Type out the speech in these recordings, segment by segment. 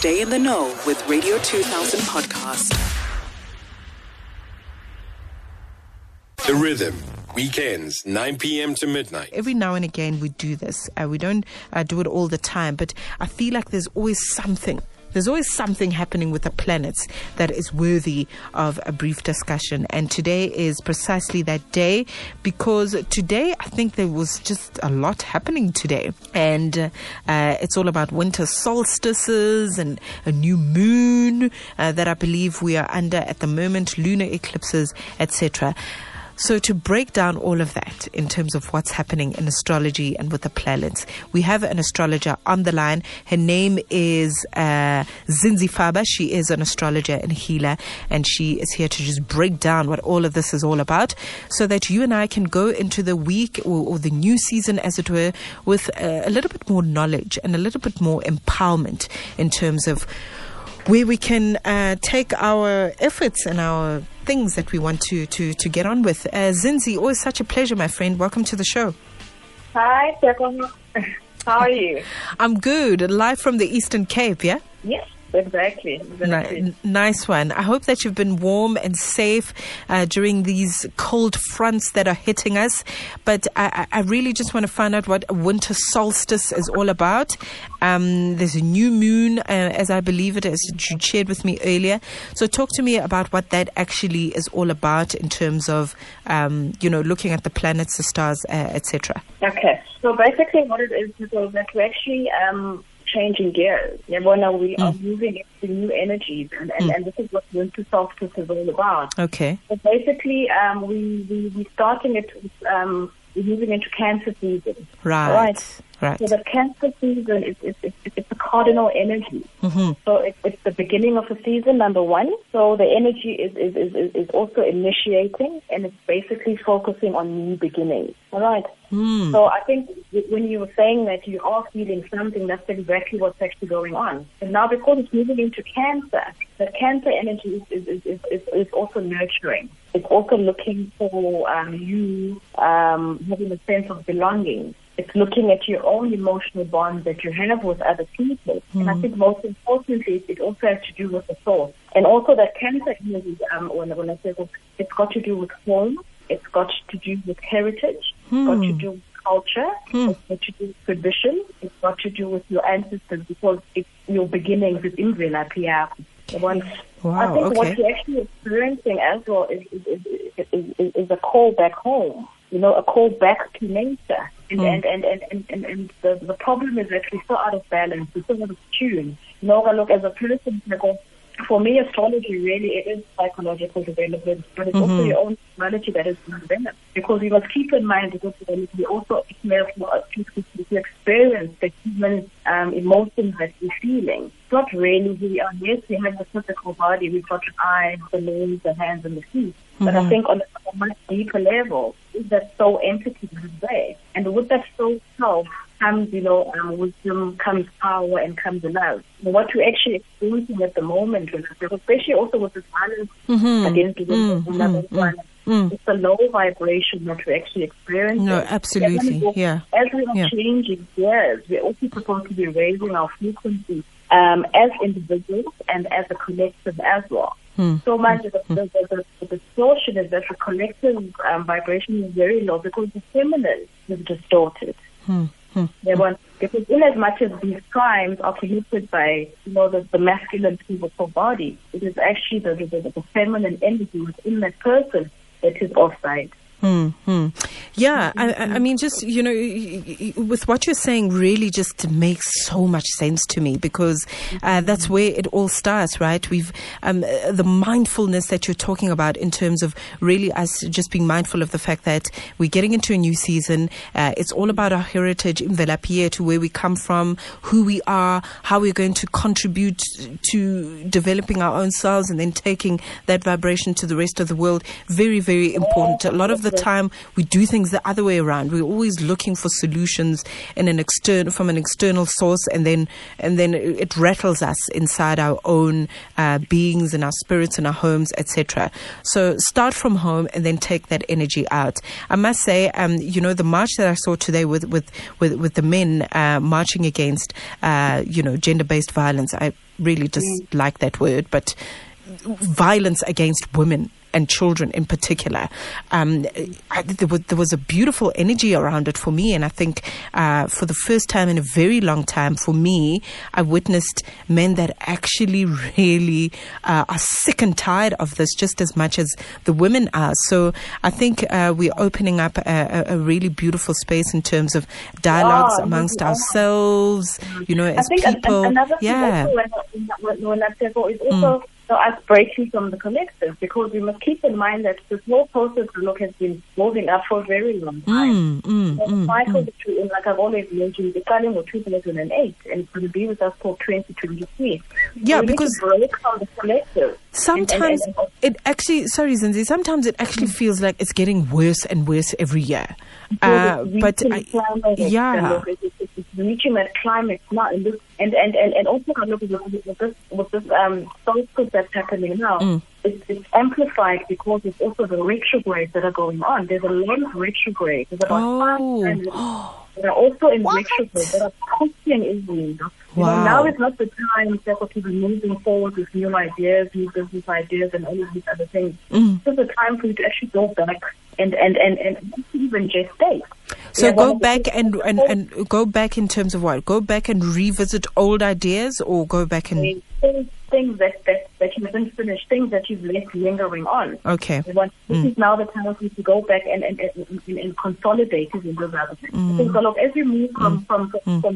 Stay in the know with Radio 2000 podcast. The Rhythm. Weekends, 9 p.m. to midnight. Every now and again we do this. We don't do it all the time, but I feel like there's always something. There's always something happening with the planets that is worthy of a brief discussion. And today is precisely that day, because today I think there was just a lot happening today. And it's all about winter solstices and a new moon that I believe we are under at the moment, lunar eclipses, etc. So to break down all of that in terms of what's happening in astrology and with the planets, we have an astrologer on the line. Her name is Zinzi Faba. She is an astrologer and healer, and she is here to just break down what all of this is all about, so that you and I can go into the week or the new season, as it were, with a little bit more knowledge and a little bit more empowerment in terms of where we can take our efforts and our things that we want to get on with. Zinzi, always such a pleasure, my friend. Welcome to the show. Hi, Tsheko. How are you? I'm good. Live from the Eastern Cape, yeah? Yes, exactly. Nice one. I hope that you've been warm and safe during these cold fronts that are hitting us. But I really just want to find out what winter solstice is all about. There's a new moon, as I believe it, as you shared with me earlier. So talk to me about what that actually is all about in terms of, looking at the planets, the stars, etc. Okay. So basically what it is that we're actually changing gears. We are moving into new energies, and this is what winter solstice is all about. Okay. So basically, we're starting it with, we're moving into Cancer season. Right. So the Cancer season is the cardinal energy. Mm-hmm. So it's the beginning of the season, number one. So the energy is also initiating, and it's basically focusing on new beginnings. All right. Mm. So I think when you were saying that you are feeling something, that's exactly what's actually going on. And now, because it's moving into Cancer, the Cancer energy is also nurturing. It's also looking for you having a sense of belonging. It's looking at your own emotional bonds that you have with other people. Mm. And I think most importantly, it also has to do with the soul. And also that Cancer energy, when I say, well, it's got to do with home. It's got to do with heritage. It's got to do with culture. It's got to do with tradition. It's got to do with your ancestors, because it's your beginnings with Imvela Pia. Wow, I think what you're actually experiencing as well is a call back home. A call back to nature. And the problem is that we're so out of balance. We're so out of tune. Look, as a person, for me, astrology really, it is psychological development, but it's also your own psychology that is developed. Because you must keep in mind that we also experience the human emotions that we're feeling. It's not really who we are. Yes, we have the physical body. We've got the eyes, the limbs, the hands, and the feet. But I think on a much deeper level is that soul entity that is there. And with that soul self comes, wisdom, comes power, and comes love. What you're actually experiencing at the moment, especially also with this violence against another one, it's a low vibration that we're actually experiencing. No, absolutely. As we are changing gears, we're also supposed to be raising our frequency as individuals and as a collective as well. So much of the distortion is that the collective vibration is very low, because the feminine is distorted. Because in as much as these crimes are polluted by the masculine physical body, it is actually the feminine energy within that person that is offside. Yeah, I mean, just, with what you're saying really just makes so much sense to me, because that's where it all starts, right? We've the mindfulness that you're talking about in terms of really us just being mindful of the fact that we're getting into a new season. It's all about our heritage in Velapie, to where we come from, who we are, how we're going to contribute to developing our own selves, and then taking that vibration to the rest of the world. Very, very important. A lot of the the time we do things the other way around. We're always looking for solutions in an external, from an external source, and then it rattles us inside our own beings and our spirits and our homes, etc. So start from home and then take that energy out. I must say, the march that I saw today with the men marching against gender-based violence. I really dislike that word, but violence against women and children in particular. There was a beautiful energy around it for me, and I think for the first time in a very long time, for me, I witnessed men that actually really are sick and tired of this just as much as the women are. So I think we're opening up a really beautiful space in terms of dialogues amongst ourselves, as people. Another thing is also so us breaking from the collective, because we must keep in mind that this whole process has been moving up for a very long time. I've always mentioned, the starting with 2008 and it will be with us for 2023. Yeah, so because break from the collective. Sometimes it actually, sorry Zinzi, sometimes it actually feels like it's getting worse and worse every year. Reaching that climate now, and also with this social that's happening now, it's amplified because it's also the retrogrades that are going on. There's a lot of retrogrades. There's about 5 times that are also in retrograde that are constantly in Israel. Now is not the time for people moving forward with new ideas, new business ideas, and all of these other things. This is the time for you to actually go back and even just stay. So go back and go back in terms of what? Go back and revisit old ideas, or go back and things that you haven't finished, things that you've left lingering on. Okay. This is now the time for you to go back and consolidate it into other things. So every move from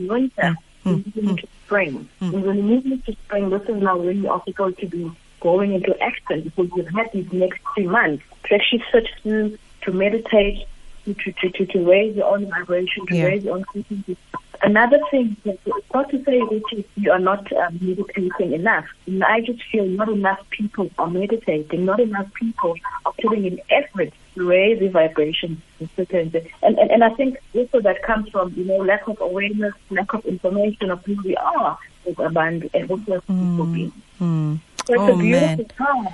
winter into spring. When you move into spring, this is now when you are going to be going into action, because you've had these next 3 months to actually sit through, to meditate, to raise your own vibration, to raise your own frequency. Another thing, it's not to say that you are not meditating enough. And I just feel not enough people are meditating, not enough people are putting in effort to raise the vibration. And I think also that comes from, lack of awareness, lack of information of who we are as a band and what we're supposed to be. So it's a beautiful time.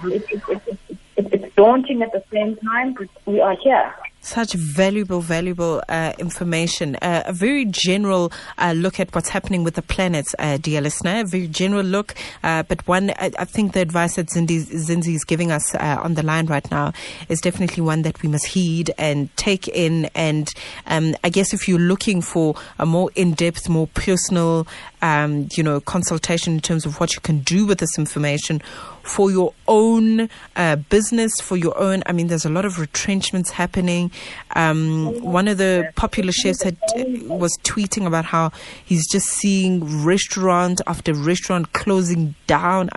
It's daunting at the same time, but we are here. Such valuable information. A very general look at what's happening with the planets, dear listener. A very general look, but one, I think the advice that Zinzi is giving us on the line right now is definitely one that we must heed and take in. And I guess if you're looking for a more in-depth, more personal, consultation in terms of what you can do with this information for your own business, for your own, there's a lot of retrenchments happening. One of the popular chefs was tweeting about how he's just seeing restaurant after restaurant closing down.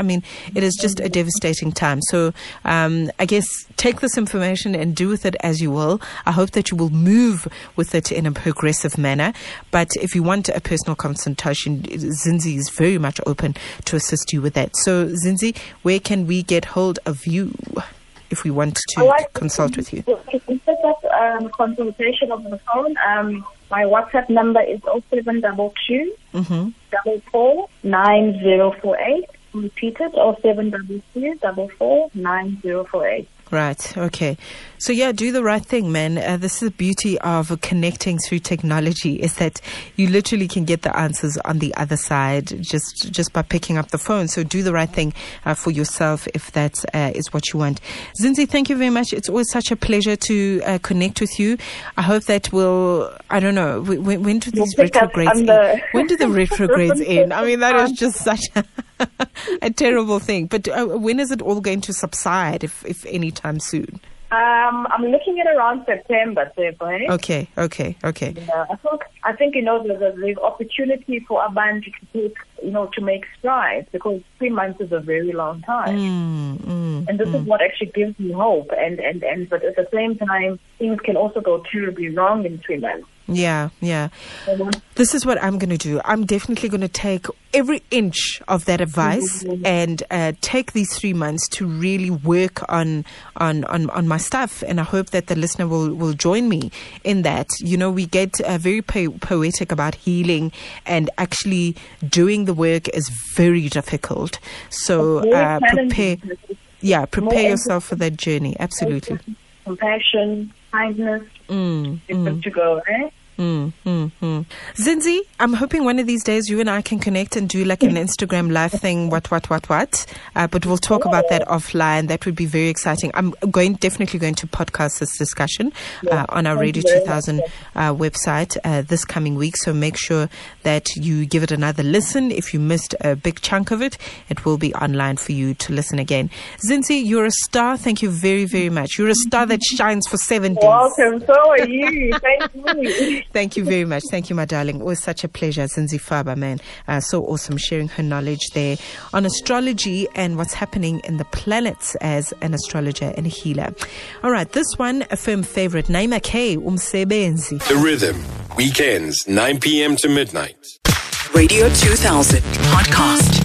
It is just a devastating time. So I guess take this information and do with it as you will. I hope that you will move with it in a progressive manner. But if you want a personal consultation, Zinzi is very much open to assist you with that. So Zinzi, where can we get hold of you if we want to consult with you? Set up consultation over the phone. My WhatsApp number is 0722 449048. Repeat it, 0722 449048. Right, okay. So do the right thing, man. This is the beauty of connecting through technology, is that you literally can get the answers on the other side just by picking up the phone. So do the right thing for yourself if that is what you want. Zinzi, thank you very much. It's always such a pleasure to connect with you. I hope that when do these retrogrades end? When do the retrogrades end? That is just such a terrible thing. But when is it all going to subside, if any time soon? I'm looking at around September, right? Okay. Yeah, I think there's opportunity for a band to take, to make strides, because 3 months is a very long time, and this is what actually gives me hope. But at the same time, things can also go terribly wrong in 3 months. Yeah. This is what I'm going to do. I'm definitely going to take every inch of that advice and take these 3 months to really work on my stuff. And I hope that the listener will join me in that. You know, we get very poetic about healing, and actually doing the work is very difficult. So prepare yourself for that journey. Absolutely. Compassion, kindness. To go, right? Zinzi, I'm hoping one of these days you and I can connect and do like an Instagram live thing, what. But we'll talk about that offline. That would be very exciting. I'm definitely going to podcast this discussion on our Radio 2000 website this coming week. So make sure that you give it another listen. If you missed a big chunk of it, it will be online for you to listen again. Zinzi, you're a star. Thank you very, very much. You're a star that shines for 7 days. Welcome. So are you. Thank you. Thank you very much. Thank you, my darling. Always such a pleasure. Zinzi Faba, man. So awesome sharing her knowledge there on astrology and what's happening in the planets as an astrologer and a healer. All right, this one, a firm favorite. Naima K. Umsebenzi. The Rhythm, weekends, 9 p.m. to midnight. Radio 2000 podcast.